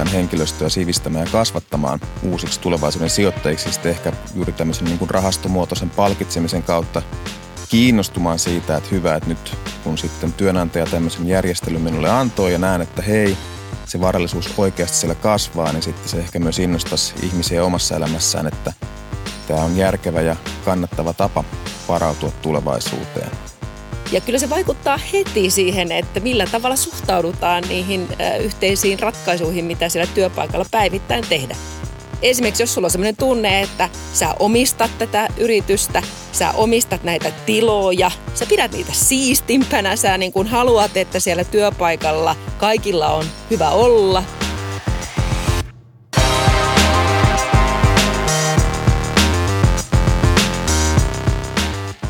yritetään henkilöstöä sivistämään ja kasvattamaan uusiksi tulevaisuuden sijoittajiksi, sitten ehkä juuri tämmöisen niin kuin rahastomuotoisen palkitsemisen kautta kiinnostumaan siitä, että hyvä, että nyt kun sitten työnantaja tämmöisen järjestelyn minulle antoi ja näen, että hei, se varallisuus oikeasti siellä kasvaa, niin sitten se ehkä myös innostaisi ihmisiä omassa elämässään, että tämä on järkevä ja kannattava tapa varautua tulevaisuuteen. Ja kyllä se vaikuttaa heti siihen, että millä tavalla suhtaudutaan niihin yhteisiin ratkaisuihin, mitä siellä työpaikalla päivittäin tehdään. Esimerkiksi jos sulla on sellainen tunne, että sä omistat tätä yritystä, sä omistat näitä tiloja, sä pidät niitä siistimpänä, sä niin kuin haluat, että siellä työpaikalla kaikilla on hyvä olla.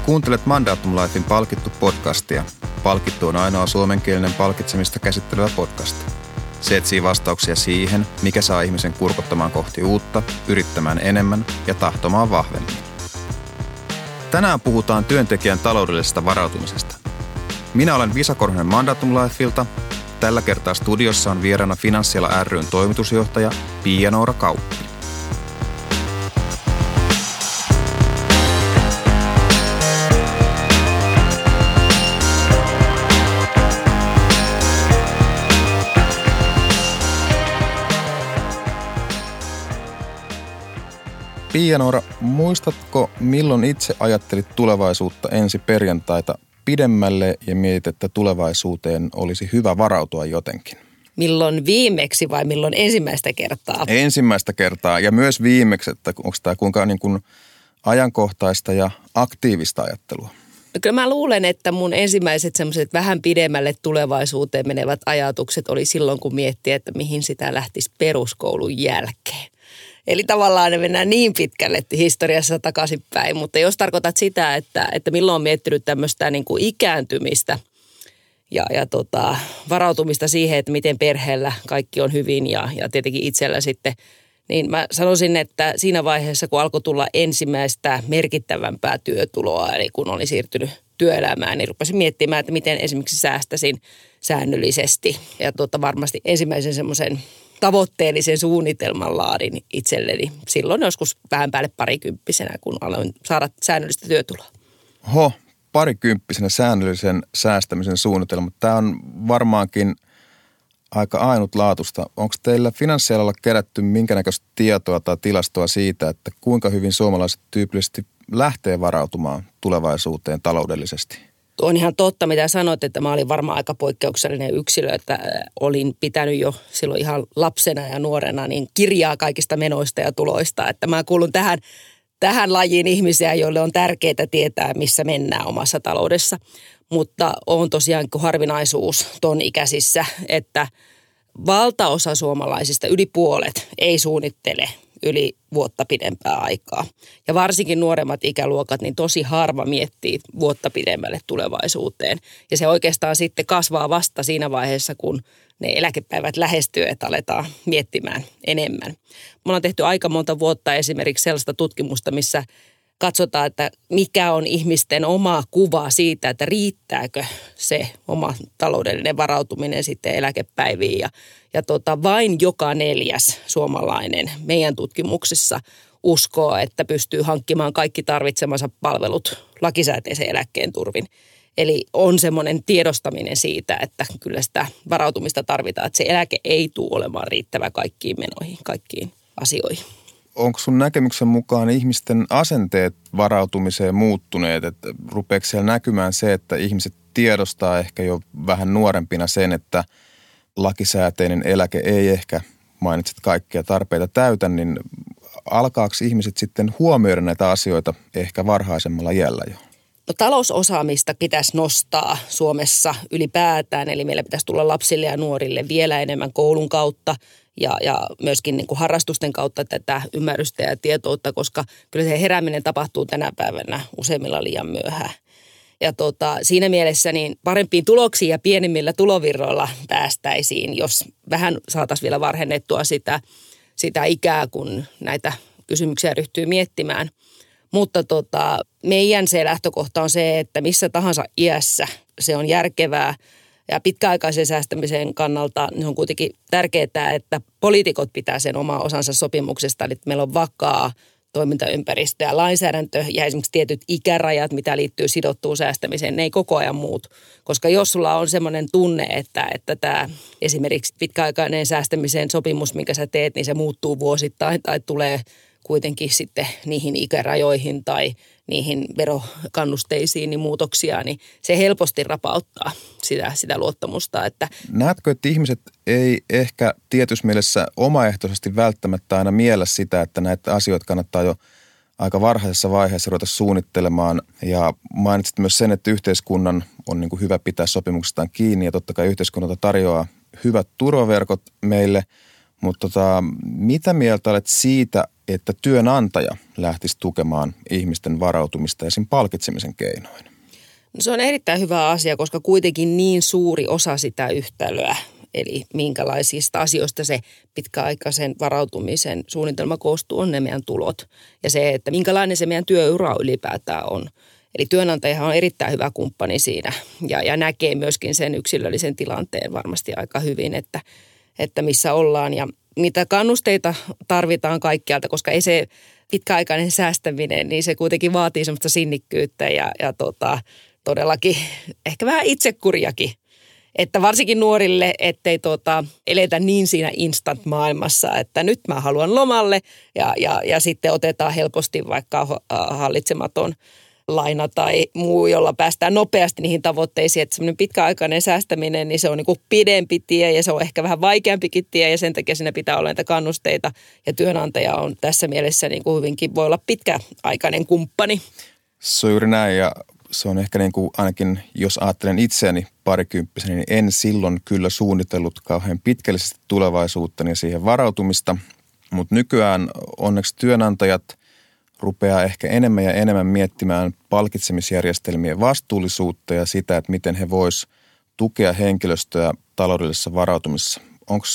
Kuuntelet Mandatum Lifein Palkittu podcastia. Palkittu on ainoa suomenkielinen palkitsemista käsittelevä podcast. Se etsii vastauksia siihen, mikä saa ihmisen kurkottamaan kohti uutta, yrittämään enemmän ja tahtomaan vahvemmin. Tänään puhutaan työntekijän taloudellisesta varautumisesta. Minä olen Visa Korhonen Mandatum Lifeilta. Tällä kertaa studiossa on vieraana Finanssiala ry:n toimitusjohtaja Piia-Noora Kauppi. Piia-Noora, muistatko, milloin itse ajattelit tulevaisuutta ensi perjantaita pidemmälle ja mietit, että tulevaisuuteen olisi hyvä varautua jotenkin? Milloin viimeksi vai milloin ensimmäistä kertaa? Ensimmäistä kertaa ja myös viimeksi, että onko tämä kuinka niin kuin ajankohtaista ja aktiivista ajattelua? No kyllä mä luulen, että mun ensimmäiset semmoiset vähän pidemmälle tulevaisuuteen menevät ajatukset oli silloin, kun miettii, että mihin sitä lähtisi peruskoulun jälkeen. Eli tavallaan ne mennään niin pitkälle historiassa takaisinpäin, mutta jos tarkoitat sitä, että milloin on miettinyt tämmöistä niin kuin ikääntymistä ja varautumista siihen, että miten perheellä kaikki on hyvin ja tietenkin itsellä sitten, niin mä sanoisin, että siinä vaiheessa, kun alkoi tulla ensimmäistä merkittävämpää työtuloa, eli kun olin siirtynyt työelämään, niin rupesin miettimään, että miten esimerkiksi säästäisin säännöllisesti ja varmasti ensimmäisen semmoisen tavoitteellisen suunnitelman laadin itselleni silloin joskus vähän päälle parikymppisenä, kun aloin saada säännöllistä työtuloa. Oho, parikymppisenä säännöllisen säästämisen suunnitelma. Tämä on varmaankin aika ainutlaatuista. Onko teillä finanssialalla kerätty minkänäköistä tietoa tai tilastoa siitä, että kuinka hyvin suomalaiset tyypillisesti lähtee varautumaan tulevaisuuteen taloudellisesti? On ihan totta, mitä sanoit, että mä olin varmaan aika poikkeuksellinen yksilö, että olin pitänyt jo silloin ihan lapsena ja nuorena niin kirjaa kaikista menoista ja tuloista. Että mä kuulun tähän lajiin ihmisiä, joille on tärkeää tietää, missä mennään omassa taloudessa. Mutta on tosiaan harvinaisuus ton ikäisissä, että valtaosa suomalaisista, yli puolet, ei suunnittele yli vuotta pidempää aikaa. Ja varsinkin nuoremmat ikäluokat, niin tosi harva miettii vuotta pidemmälle tulevaisuuteen. Ja se oikeastaan sitten kasvaa vasta siinä vaiheessa, kun ne eläkepäivät lähestyy, että aletaan miettimään enemmän. Me ollaan tehty aika monta vuotta esimerkiksi sellaista tutkimusta, missä katsotaan, että mikä on ihmisten oma kuva siitä, että riittääkö se oma taloudellinen varautuminen sitten eläkepäiviin. Ja vain joka neljäs suomalainen meidän tutkimuksissa uskoo, että pystyy hankkimaan kaikki tarvitsemansa palvelut lakisääteisen eläkkeen turvin. Eli on semmoinen tiedostaminen siitä, että kyllä sitä varautumista tarvitaan, että se eläke ei tule olemaan riittävä kaikkiin menoihin, kaikkiin asioihin. Onko sun näkemyksen mukaan ihmisten asenteet varautumiseen muuttuneet? Että rupeeko siellä näkymään se, että ihmiset tiedostaa ehkä jo vähän nuorempina sen, että lakisääteinen eläke ei ehkä, mainitset kaikkia tarpeita täytä, niin alkaako ihmiset sitten huomioida näitä asioita ehkä varhaisemmalla iällä jo? No, talousosaamista pitäisi nostaa Suomessa ylipäätään, eli meillä pitäisi tulla lapsille ja nuorille vielä enemmän koulun kautta. Ja myöskin niin kuin harrastusten kautta tätä ymmärrystä ja tietoutta, koska kyllä se herääminen tapahtuu tänä päivänä useimmilla liian myöhään. Ja siinä mielessä niin parempiin tuloksiin ja pienemmillä tulovirroilla päästäisiin, jos vähän saataisiin vielä varhennettua sitä ikää, kun näitä kysymyksiä ryhtyy miettimään. Mutta meidän se lähtökohta on se, että missä tahansa iässä se on järkevää. Ja pitkäaikaisen säästämisen kannalta niin on kuitenkin tärkeää, että poliitikot pitää sen oman osansa sopimuksesta, eli meillä on vakaa toimintaympäristö ja lainsäädäntö ja esimerkiksi tietyt ikärajat, mitä liittyy sidottuun säästämiseen, ne ei koko ajan muut. Koska jos sulla on semmoinen tunne, että tämä esimerkiksi pitkäaikainen säästämisen sopimus, minkä sä teet, niin se muuttuu vuosittain tai tulee kuitenkin sitten niihin ikärajoihin tai niihin verokannusteisiin niin muutoksia, niin se helposti rapauttaa sitä luottamusta. Että näetkö, että ihmiset ei ehkä tietyssä mielessä omaehtoisesti välttämättä aina miellä sitä, että näitä asioita kannattaa jo aika varhaisessa vaiheessa ruveta suunnittelemaan. Ja mainitsit myös sen, että yhteiskunnan on niin kuin hyvä pitää sopimuksestaan kiinni ja totta kai yhteiskunta tarjoaa hyvät turvaverkot meille. Mutta mitä mieltä olet siitä, että työnantaja lähtisi tukemaan ihmisten varautumista esim. Palkitsemisen keinoin? No se on erittäin hyvä asia, koska kuitenkin niin suuri osa sitä yhtälöä, eli minkälaisista asioista se pitkäaikaisen varautumisen suunnitelma koostuu, on ne meidän tulot. Ja se, että minkälainen se meidän työura ylipäätään on. Eli työnantajahan on erittäin hyvä kumppani siinä ja näkee myöskin sen yksilöllisen tilanteen varmasti aika hyvin, että missä ollaan ja mitä kannusteita tarvitaan kaikkialta, koska ei se pitkäaikainen säästäminen, niin se kuitenkin vaatii semmoista sinnikkyyttä ja todellakin ehkä vähän itsekuriakin. Että varsinkin nuorille, ettei eletä niin siinä instant-maailmassa, että nyt mä haluan lomalle ja sitten otetaan helposti vaikka hallitsematon laina tai muu, jolla päästään nopeasti niihin tavoitteisiin, että semmoinen pitkäaikainen säästäminen, niin se on niin kuin pidempi tie ja se on ehkä vähän vaikeampikin tie ja sen takia siinä pitää olla niitä kannusteita ja työnantaja on tässä mielessä niin kuin hyvinkin voi olla pitkäaikainen kumppani. Se on juuri näin ja se on ehkä niin kuin ainakin, jos ajattelen itseäni parikymppisenä, niin en silloin kyllä suunnitellut kauhean pitkällisesti tulevaisuutta ja siihen varautumista, mutta nykyään onneksi työnantajat rupeaa ehkä enemmän ja enemmän miettimään palkitsemisjärjestelmien vastuullisuutta ja sitä, että miten he voisivat tukea henkilöstöä taloudellisessa varautumisessa. Onko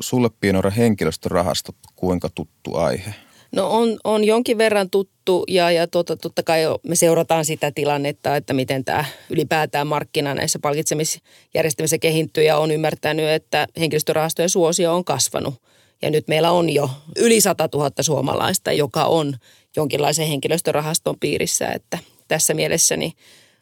sulle Piia-Noora henkilöstörahastot kuinka tuttu aihe? No on jonkin verran tuttu ja totta kai me seurataan sitä tilannetta, että miten tämä ylipäätään markkina näissä palkitsemisjärjestelmissä kehittyy ja on ymmärtänyt, että henkilöstörahastojen suosio on kasvanut. Ja nyt meillä on jo yli 100 000 suomalaista, joka on jonkinlaisen henkilöstörahaston piirissä, että tässä mielessä niin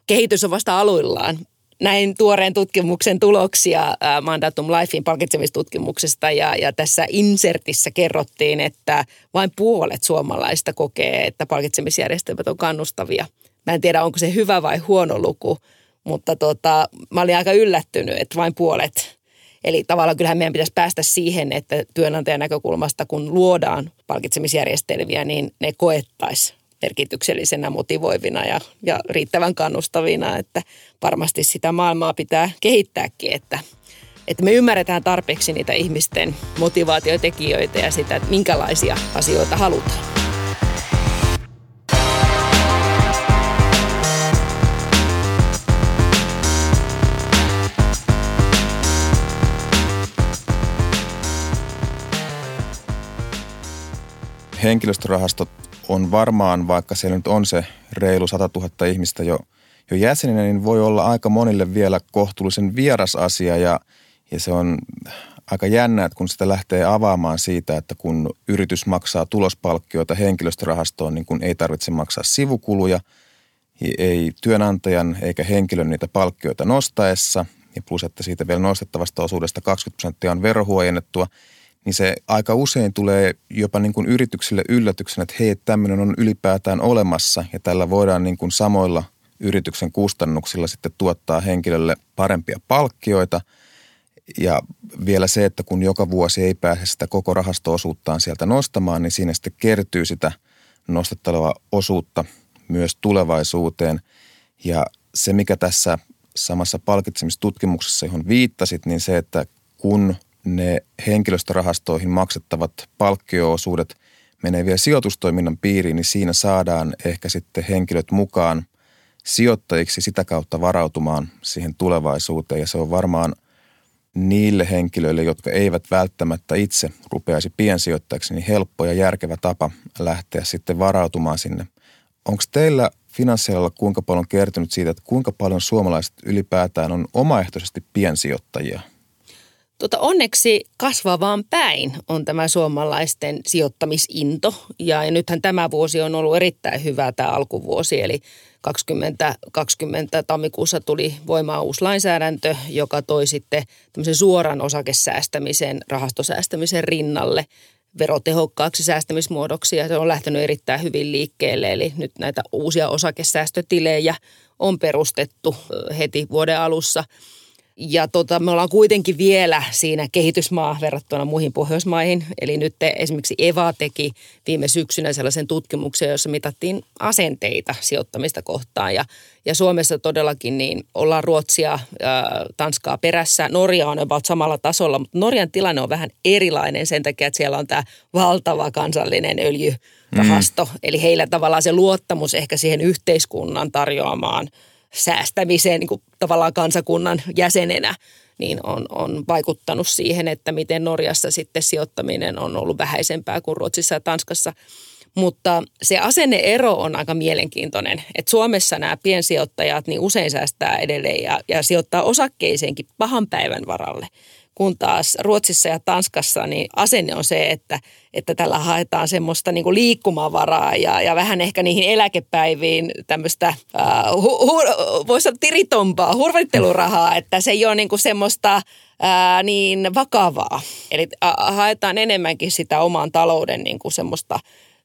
kehitys on vasta aluillaan. Näin tuoreen tutkimuksen tuloksia Mandatum Lifein palkitsemistutkimuksesta ja tässä insertissä kerrottiin, että vain puolet suomalaista kokee, että palkitsemisjärjestelmät on kannustavia. Mä en tiedä, onko se hyvä vai huono luku, mutta mä olin aika yllättynyt, että vain puolet. Eli tavallaan kyllähän meidän pitäisi päästä siihen, että työnantajan näkökulmasta, kun luodaan palkitsemisjärjestelmiä, niin ne koettaisiin merkityksellisenä, motivoivina ja riittävän kannustavina, että varmasti sitä maailmaa pitää kehittääkin, että me ymmärretään tarpeeksi niitä ihmisten motivaatiotekijöitä ja sitä, että minkälaisia asioita halutaan. Henkilöstörahastot on varmaan, vaikka siellä nyt on se reilu 100 000 ihmistä jo jäseninä, niin voi olla aika monille vielä kohtuullisen vieras asia ja se on aika jännä, että kun sitä lähtee avaamaan siitä, että kun yritys maksaa tulospalkkioita henkilöstörahastoon, niin kun ei tarvitse maksaa sivukuluja, ei työnantajan eikä henkilön niitä palkkioita nostaessa ja plus, että siitä vielä nostettavasta osuudesta 20% on verohuojennettua, niin se aika usein tulee jopa niin kuin yrityksille yllätyksenä, että hei, tämmöinen on ylipäätään olemassa ja tällä voidaan niin kuin samoilla yrityksen kustannuksilla sitten tuottaa henkilölle parempia palkkioita. Ja vielä se, että kun joka vuosi ei pääse sitä koko rahasto-osuuttaan sieltä nostamaan, niin siinä sitten kertyy sitä nostettavaa osuutta myös tulevaisuuteen. Ja se, mikä tässä samassa palkitsemistutkimuksessa, johon viittasit, niin se, että kun ne henkilöstörahastoihin maksettavat palkkioosuudet menee vielä sijoitustoiminnan piiriin, niin siinä saadaan ehkä sitten henkilöt mukaan sijoittajiksi sitä kautta varautumaan siihen tulevaisuuteen. Ja se on varmaan niille henkilöille, jotka eivät välttämättä itse rupeaisi piensijoittajaksi, niin helppo ja järkevä tapa lähteä sitten varautumaan sinne. Onko teillä Finanssialalla kuinka paljon kertynyt siitä, että kuinka paljon suomalaiset ylipäätään on omaehtoisesti piensijoittajia? Onneksi kasvavaan päin on tämä suomalaisten sijoittamisinto ja nythän tämä vuosi on ollut erittäin hyvä tämä alkuvuosi eli 2020 tammikuussa tuli voimaan uusi lainsäädäntö, joka toi sitten tämmöisen suoran osakesäästämisen, rahastosäästämisen rinnalle verotehokkaaksi säästämismuodoksi ja se on lähtenyt erittäin hyvin liikkeelle eli nyt näitä uusia osakesäästötilejä on perustettu heti vuoden alussa. Ja me ollaan kuitenkin vielä siinä kehitysmaa verrattuna muihin Pohjoismaihin. Eli nyt esimerkiksi Eva teki viime syksynä sellaisen tutkimuksen, jossa mitattiin asenteita sijoittamista kohtaan. Ja Suomessa todellakin niin ollaan Ruotsia, Tanskaa perässä. Norja on about samalla tasolla, mutta Norjan tilanne on vähän erilainen sen takia, että siellä on tämä valtava kansallinen öljyrahasto. Eli heillä tavallaan se luottamus ehkä siihen yhteiskunnan tarjoamaan säästämiseen niin kuin tavallaan kansakunnan jäsenenä, niin on vaikuttanut siihen, että miten Norjassa sitten sijoittaminen on ollut vähäisempää kuin Ruotsissa ja Tanskassa. Mutta se asenneero on aika mielenkiintoinen, että Suomessa nämä piensijoittajat niin usein säästää edelleen ja sijoittaa osakkeisiinkin pahan päivän varalle. Kun taas Ruotsissa ja Tanskassa niin asenne on se, että tällä haetaan semmoista niin kuin liikkumavaraa ja vähän ehkä niihin eläkepäiviin tämmöistä, voisi sanoa tiritompaa, hurvittelurahaa, että se ei ole niin kuin semmoista niin vakavaa. Eli haetaan enemmänkin sitä oman talouden niin kuin semmoista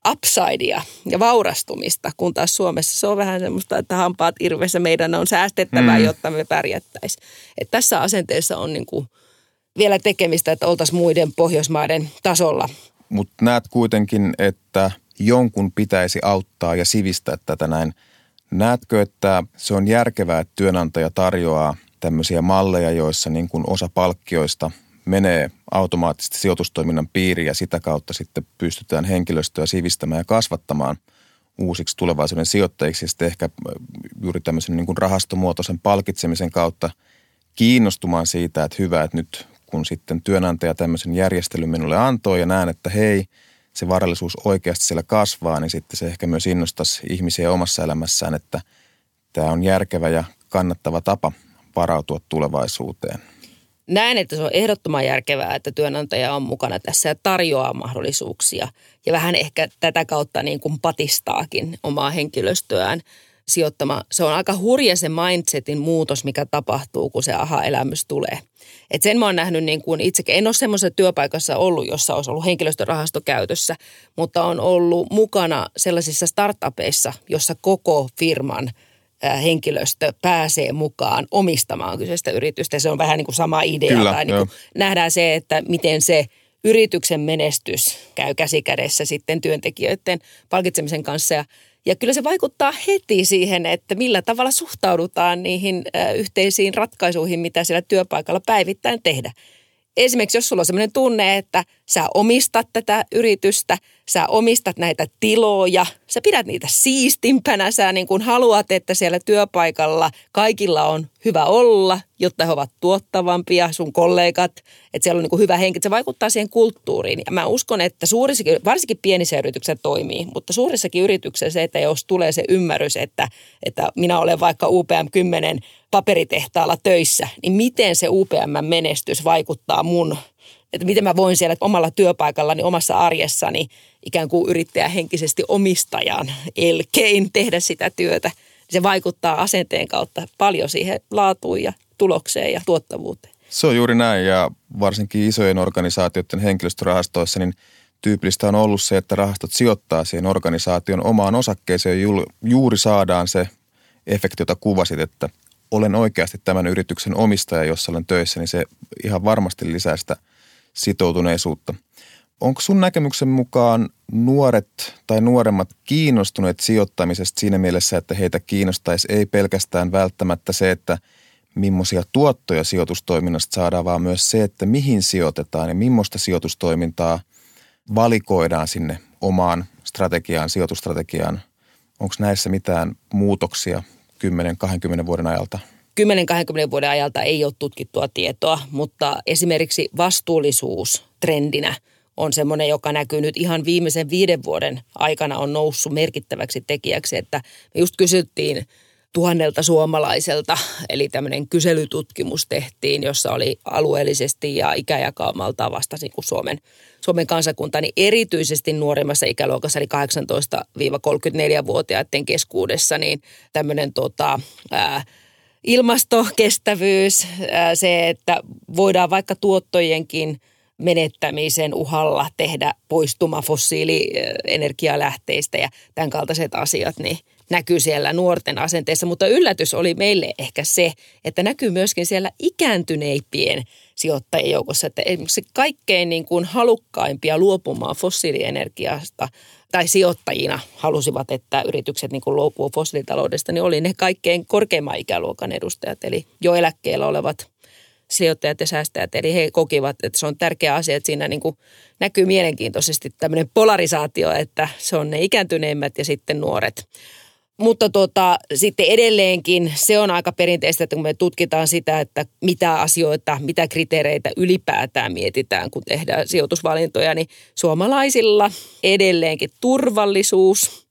upsidea ja vaurastumista, kun taas Suomessa se on vähän semmoista, että hampaat irvessä meidän on säästettävää, jotta me pärjättäisiin. Että tässä asenteessa on niin kuin vielä tekemistä, että oltaisiin muiden Pohjoismaiden tasolla. Mutta näet kuitenkin, että jonkun pitäisi auttaa ja sivistää tätä näin. Näetkö, että se on järkevää, että työnantaja tarjoaa tämmöisiä malleja, joissa niin kun osa palkkioista menee automaattisesti sijoitustoiminnan piiriin ja sitä kautta sitten pystytään henkilöstöä sivistämään ja kasvattamaan uusiksi tulevaisuuden sijoittajiksi. Ja sitten ehkä juuri tämmöisen niin kun rahastomuotoisen palkitsemisen kautta kiinnostumaan siitä, että hyvä, että nyt kun sitten työnantaja tämmöisen järjestelyn minulle antoi ja näen, että hei, se varallisuus oikeasti siellä kasvaa, niin sitten se ehkä myös innostaisi ihmisiä omassa elämässään, että tämä on järkevä ja kannattava tapa varautua tulevaisuuteen. Näen, että se on ehdottoman järkevää, että työnantaja on mukana tässä ja tarjoaa mahdollisuuksia ja vähän ehkä tätä kautta niin kuin patistaakin omaa henkilöstöään sijoittamaan. Se on aika hurja se mindsetin muutos, mikä tapahtuu, kun se aha-elämys tulee. Et sen mä oon nähnyt niin kuin itsekin. En ole semmoisessa työpaikassa ollut, jossa olisi ollut henkilöstörahasto käytössä, mutta on ollut mukana sellaisissa startupeissa, jossa koko firman henkilöstö pääsee mukaan omistamaan kyseistä yritystä. Se on vähän niin kuin sama idea. Kyllä, tai niin kuin nähdään se, että miten se yrityksen menestys käy käsikädessä sitten työntekijöiden palkitsemisen kanssa ja kyllä se vaikuttaa heti siihen, että millä tavalla suhtaudutaan niihin yhteisiin ratkaisuihin, mitä siellä työpaikalla päivittäin tehdään. Esimerkiksi jos sulla on sellainen tunne, että sä omistat tätä yritystä, sä omistat näitä tiloja, sä pidät niitä siistimpänä, sä niin kuin haluat, että siellä työpaikalla kaikilla on hyvä olla, jotta he ovat tuottavampia, sun kollegat, että siellä on niin kuin hyvä henki, se vaikuttaa siihen kulttuuriin. Ja mä uskon, että suurissakin, varsinkin pienissä yrityksissä toimii, mutta suurissakin yrityksissä se, että jos tulee se ymmärrys, että minä olen vaikka UPM 10 paperitehtaalla töissä, niin miten se UPM-menestys vaikuttaa mun, että miten mä voin siellä omalla työpaikallani, omassa arjessani ikään kuin yrittäjähenkisesti omistajan elkein tehdä sitä työtä. Se vaikuttaa asenteen kautta paljon siihen laatuun ja tulokseen ja tuottavuuteen. Se on juuri näin ja varsinkin isojen organisaatioiden henkilöstörahastoissa niin tyypillistä on ollut se, että rahastot sijoittaa siihen organisaation omaan osakkeeseen juuri saadaan se efekti, jota kuvasit, että olen oikeasti tämän yrityksen omistaja, jossa olen töissä, niin se ihan varmasti lisää sitä sitoutuneisuutta. Onko sun näkemyksen mukaan nuoret tai nuoremmat kiinnostuneet sijoittamisesta siinä mielessä, että heitä kiinnostaisi ei pelkästään välttämättä se, että millaisia tuottoja sijoitustoiminnasta saadaan, vaan myös se, että mihin sijoitetaan ja millaista sijoitustoimintaa valikoidaan sinne omaan strategiaan, sijoitustrategiaan? Onko näissä mitään muutoksia 10-20 vuoden ajalta? 10-20 vuoden ajalta ei ole tutkittua tietoa, mutta esimerkiksi vastuullisuus trendinä on semmoinen, joka näkyy nyt ihan viimeisen 5 vuoden aikana on noussut merkittäväksi tekijäksi, että me just kysyttiin 1 000 suomalaiselta, eli tämmöinen kyselytutkimus tehtiin, jossa oli alueellisesti ja ikäjakaumaltaan vastasi kuin Suomen kansakunta, niin erityisesti nuorimmassa ikäluokassa, eli 18-34-vuotiaiden keskuudessa, niin tämmöinen ilmastokestävyys, se, että voidaan vaikka tuottojenkin menettämisen uhalla tehdä poistuma fossiilienergialähteistä ja tämän kaltaiset asiat, niin näkyy siellä nuorten asenteessa, mutta yllätys oli meille ehkä se, että näkyy myöskin siellä ikääntyneimpien sijoittajien joukossa, että esimerkiksi kaikkein niin kuin halukkaimpia luopumaan fossiilienergiasta tai sijoittajina halusivat, että yritykset niin kuin luopuu fossiilitaloudesta, niin oli ne kaikkein korkeimman ikäluokan edustajat, eli jo eläkkeellä olevat sijoittajat ja säästäjät, eli he kokivat, että se on tärkeä asia, että siinä niin kuin näkyy mielenkiintoisesti tämmöinen polarisaatio, että se on ne ikääntyneimmät ja sitten nuoret. Mutta sitten edelleenkin se on aika perinteistä, että kun me tutkitaan sitä, että mitä asioita, mitä kriteereitä ylipäätään mietitään, kun tehdään sijoitusvalintoja, niin suomalaisilla edelleenkin turvallisuus,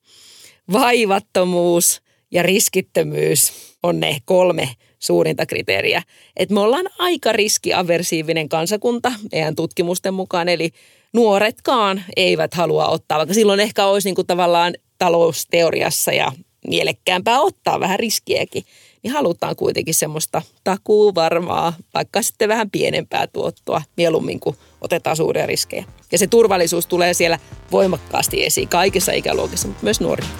vaivattomuus ja riskittömyys on ne 3 suurinta kriteeriä. Et me ollaan aika riskiaversiivinen kansakunta meidän tutkimusten mukaan, eli nuoretkaan eivät halua ottaa, vaikka silloin ehkä olisi niin kuin tavallaan talousteoriassa ja mielekkäämpää ottaa vähän riskiäkin, niin halutaan kuitenkin semmoista takuuvarmaa, vaikka sitten vähän pienempää tuottoa mieluummin, kun otetaan suuria riskejä. Ja se turvallisuus tulee siellä voimakkaasti esiin kaikissa ikäluokissa, mutta myös nuorilla.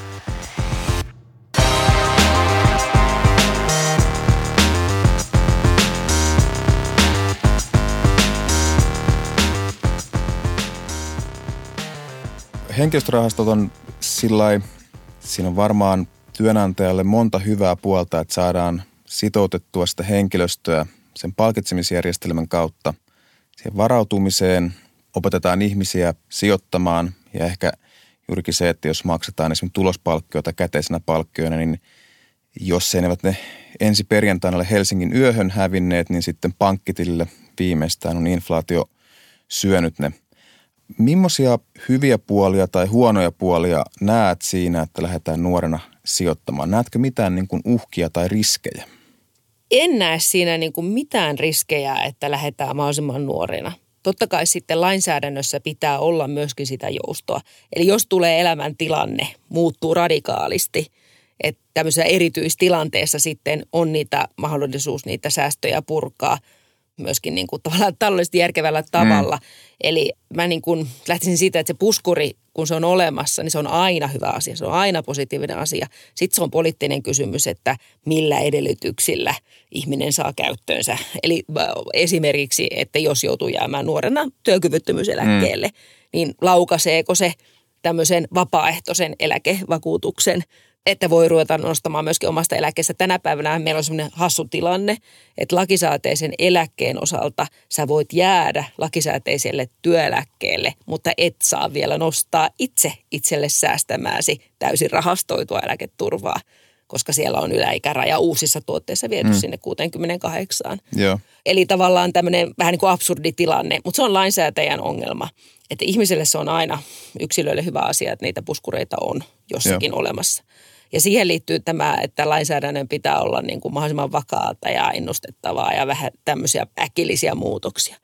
Henkilöstörahastot on sillain, siinä on varmaan työnantajalle monta hyvää puolta, että saadaan sitoutettua sitä henkilöstöä sen palkitsemisjärjestelmän kautta. Siihen varautumiseen opetetaan ihmisiä sijoittamaan ja ehkä juurikin se, että jos maksetaan esimerkiksi tulospalkkioita käteisenä palkkioina, niin jos eivät ne ensi perjantaina ole Helsingin yöhön hävinneet, niin sitten pankkitilille viimeistään on inflaatio syönyt ne. Millaisia hyviä puolia tai huonoja puolia näet siinä, että lähdetään nuorena sijoittamaan? Näetkö mitään niin kuin uhkia tai riskejä? En näe siinä niin kuin mitään riskejä, että lähdetään mahdollisimman nuorena. Totta kai sitten lainsäädännössä pitää olla myöskin sitä joustoa. Eli jos tulee elämäntilanne, muuttuu radikaalisti, että tämmöisessä erityistilanteessa sitten on niitä mahdollisuus niitä säästöjä purkaa myöskin niin kuin tavallaan taloudellisesti järkevällä tavalla. Eli mä niin kuin lähtisin siitä, että se puskuri, kun se on olemassa, niin se on aina hyvä asia. Se on aina positiivinen asia. Sitten se on poliittinen kysymys, että millä edellytyksillä ihminen saa käyttöönsä. Eli esimerkiksi, että jos joutuu jäämään nuorena työkyvyttömyyseläkkeelle, niin laukaseeko se tämmöisen vapaaehtoisen eläkevakuutuksen, että voi ruveta nostamaan myöskin omasta eläkkeestä. Tänä päivänä meillä on semmoinen hassu tilanne, että lakisääteisen eläkkeen osalta sä voit jäädä lakisääteiselle työeläkkeelle, mutta et saa vielä nostaa itselle säästämääsi täysin rahastoitua eläketurvaa, koska siellä on yläikäraja uusissa tuotteissa viety sinne 68. Joo. Eli tavallaan tämmöinen vähän niin kuin absurdi tilanne, mutta se on lainsäätäjän ongelma. Että ihmiselle se on aina yksilöille hyvä asia, että niitä puskureita on jossakin olemassa. Ja siihen liittyy tämä, että lainsäädännön pitää olla niin kuin mahdollisimman vakaata ja ennustettavaa ja vähän tämmöisiä äkillisiä muutoksia.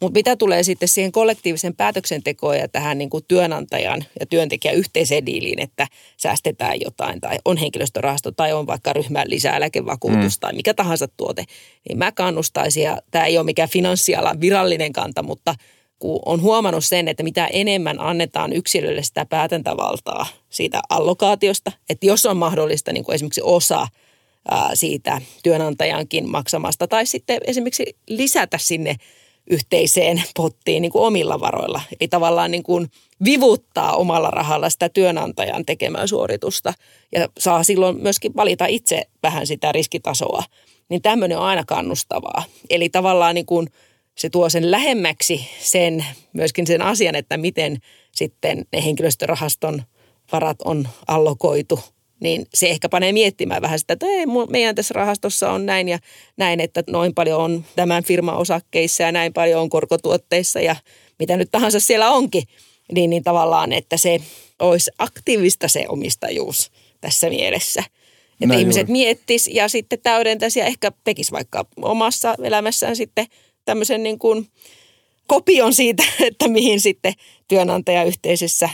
Mutta mitä tulee sitten siihen kollektiivisen päätöksentekoon ja tähän niin kuin työnantajan ja työntekijän yhteiseen diiliin, että säästetään jotain tai on henkilöstörahasto tai on vaikka ryhmän lisäeläkevakuutus tai mikä tahansa tuote, niin mä kannustaisin, ja tämä ei ole mikään finanssialan virallinen kanta, mutta kun on huomannut sen, että mitä enemmän annetaan yksilölle sitä päätäntävaltaa siitä allokaatiosta, että jos on mahdollista niin kuin esimerkiksi osa siitä työnantajankin maksamasta tai sitten esimerkiksi lisätä sinne yhteiseen pottiin niin kuin omilla varoilla. Ei tavallaan niin kuin vivuttaa omalla rahalla sitä työnantajan tekemää suoritusta ja saa silloin myöskin valita itse vähän sitä riskitasoa. Niin tämmöinen on aina kannustavaa. Eli tavallaan niin kuin se tuo sen lähemmäksi sen, myöskin sen asian, että miten sitten ne henkilöstörahaston varat on allokoitu niin se ehkä panee miettimään vähän sitä, että ei, meidän tässä rahastossa on näin ja näin, että noin paljon on tämän firman osakkeissa ja näin paljon on korkotuotteissa ja mitä nyt tahansa siellä onkin. Niin tavallaan, että se olisi aktiivista se omistajuus tässä mielessä. Että näin ihmiset juuri miettis ja sitten täydentäisi ja ehkä tekisi vaikka omassa elämässään sitten tämmöisen niin kuin kopion siitä, että mihin sitten työnantajayhteisessä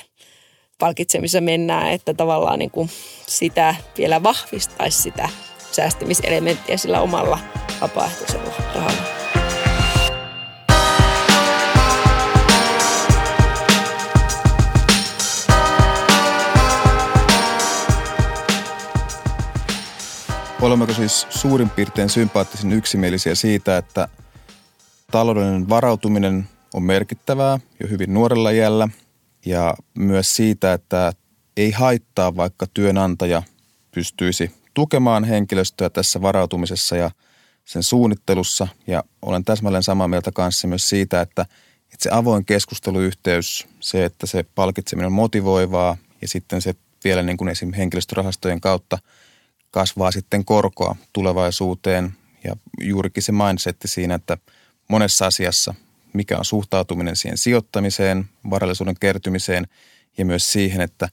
palkitsemissa mennään, että tavallaan niin kuin sitä vielä vahvistaisi sitä säästämiselementtiä sillä omalla vapaaehtoisella rahalla. Olemmeko siis suurin piirtein sympaattisen yksimielisiä siitä, että taloudellinen varautuminen on merkittävää jo hyvin nuorella iällä ja myös siitä, että ei haittaa, vaikka työnantaja pystyisi tukemaan henkilöstöä tässä varautumisessa ja sen suunnittelussa. Ja olen täsmälleen samaa mieltä kanssa myös siitä, että se avoin keskusteluyhteys, se, että se palkitseminen on motivoivaa ja sitten se vielä niin kuin esimerkiksi henkilöstörahastojen kautta kasvaa sitten korkoa tulevaisuuteen ja juurikin se mindsetti siinä, että monessa asiassa, mikä on suhtautuminen siihen sijoittamiseen, varallisuuden kertymiseen ja myös siihen, että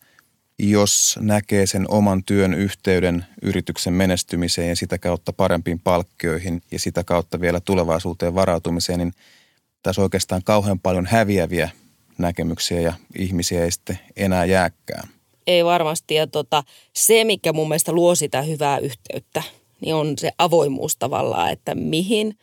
jos näkee sen oman työn yhteyden yrityksen menestymiseen ja sitä kautta parempiin palkkioihin ja sitä kautta vielä tulevaisuuteen varautumiseen, niin tässä oikeastaan kauhean paljon häviäviä näkemyksiä ja ihmisiä ei sitten enää jääkään. Ei varmasti. Ja se, mikä mun mielestä luo sitä hyvää yhteyttä, niin on se avoimuus tavallaan, että mihin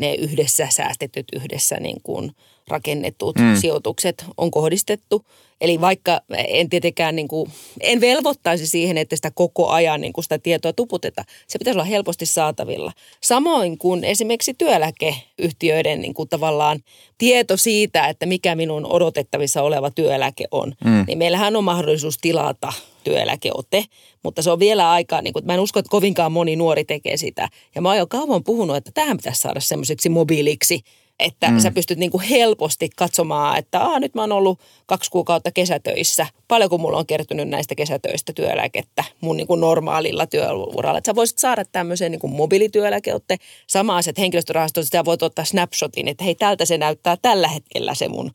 ne yhdessä säästetyt, yhdessä niin kuin rakennetut sijoitukset on kohdistettu. Eli vaikka en tietenkään, niin kuin, en velvoittaisi siihen, että sitä koko ajan niin kuin sitä tietoa tuputeta. Se pitäisi olla helposti saatavilla. Samoin kuin esimerkiksi työeläkeyhtiöiden niin kuin tavallaan tieto siitä, että mikä minun odotettavissa oleva työeläke on. Niin meillähän on mahdollisuus tilata työeläkeote, mutta se on vielä aikaa, niin kuin, mä en usko, että kovinkaan moni nuori tekee sitä. Ja mä oon jo kauan puhunut, että tähän pitäisi saada semmoiseksi mobiiliksi, että sä pystyt niin kuin helposti katsomaan, että nyt mä oon ollut 2 kuukautta kesätöissä. Paljonko mulla on kertynyt näistä kesätöistä työeläkettä mun niin kuin normaalilla työuralla. Että sä voisit saada tämmöisen niin kuin mobiilityöeläkeotte. Samaan, että henkilöstörahastosta sä voit ottaa snapshotin, että hei, tältä se näyttää tällä hetkellä se mun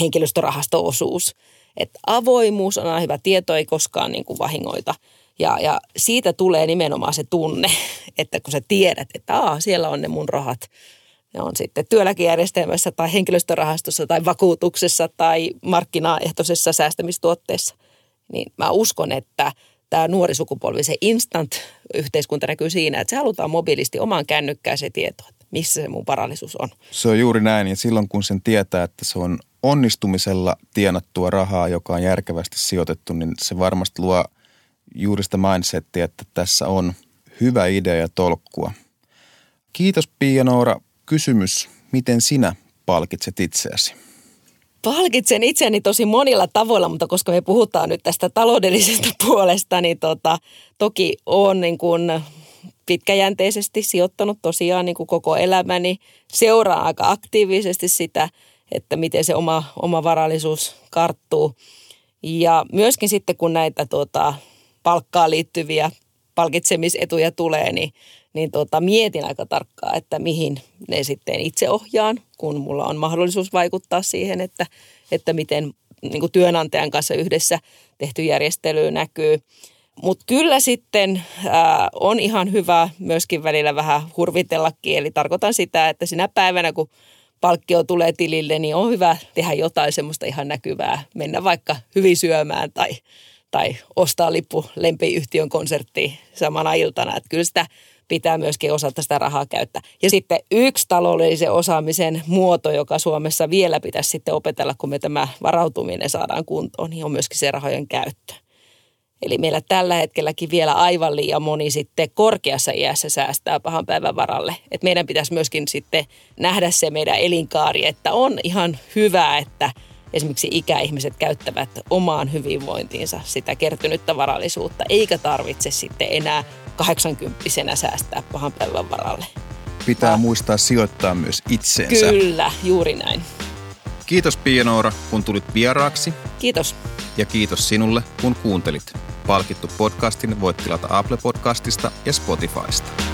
henkilöstörahasto-osuus. Että avoimuus on aina hyvä, tieto ei koskaan niin kuin vahingoita. Ja siitä tulee nimenomaan se tunne, että kun sä tiedät, että siellä on ne mun rahat. Ne on sitten työeläkejärjestelmässä tai henkilöstörahastossa tai vakuutuksessa tai markkinaehtoisessa säästämistuotteessa. Niin mä uskon, että tämä nuori sukupolvi, se instant-yhteiskunta näkyy siinä, että se halutaan mobiilisti omaan kännykkään se tieto, että missä se mun varallisuus on. Se on juuri näin ja silloin kun sen tietää, että se on onnistumisella tienattua rahaa, joka on järkevästi sijoitettu, niin se varmasti luo juuri sitä mindsettiä, että tässä on hyvä idea ja tolkkua. Kiitos Piia-Noora. Kysymys, miten sinä palkitset itseäsi? Palkitsen itseäni tosi monilla tavoilla, mutta koska me puhutaan nyt tästä taloudellisesta puolesta, niin toki olen niin kuin pitkäjänteisesti sijoittanut tosiaan niin kuin koko elämäni. Seuraan aika aktiivisesti sitä, että miten se oma varallisuus karttuu. Ja myöskin sitten, kun näitä palkkaan liittyviä palkitsemisetuja tulee, niin mietin aika tarkkaan, että mihin ne sitten itse ohjaan, kun mulla on mahdollisuus vaikuttaa siihen, että miten niin kuin työnantajan kanssa yhdessä tehty järjestely näkyy. Mutta kyllä sitten on ihan hyvä myöskin välillä vähän hurvitellakin, eli tarkoitan sitä, että sinä päivänä, kun palkkio tulee tilille, niin on hyvä tehdä jotain semmoista ihan näkyvää, mennä vaikka hyvin syömään tai ostaa lippu lempiyhtiön konserttiin samana iltana, että kyllä sitä pitää myöskin osata sitä rahaa käyttää. Ja sitten yksi taloudellisen osaamisen muoto, joka Suomessa vielä pitäisi sitten opetella, kun me tämä varautuminen saadaan kuntoon, niin on myöskin se rahojen käyttö. Eli meillä tällä hetkelläkin vielä aivan liian moni sitten korkeassa iässä säästää pahan päivän varalle. Et meidän pitäisi myöskin sitten nähdä se meidän elinkaari, että on ihan hyvä, että esimerkiksi ikäihmiset käyttävät omaan hyvinvointiinsa sitä kertynyttä varallisuutta, eikä tarvitse sitten enää 80-vuotiaana säästää pahan päivän varalle. Pitää muistaa sijoittaa myös itseensä. Kyllä, juuri näin. Kiitos Piia-Noora, kun tulit vieraaksi. Kiitos. Ja kiitos sinulle, kun kuuntelit. Palkittu podcastin voit tilata Apple Podcastista ja Spotifysta.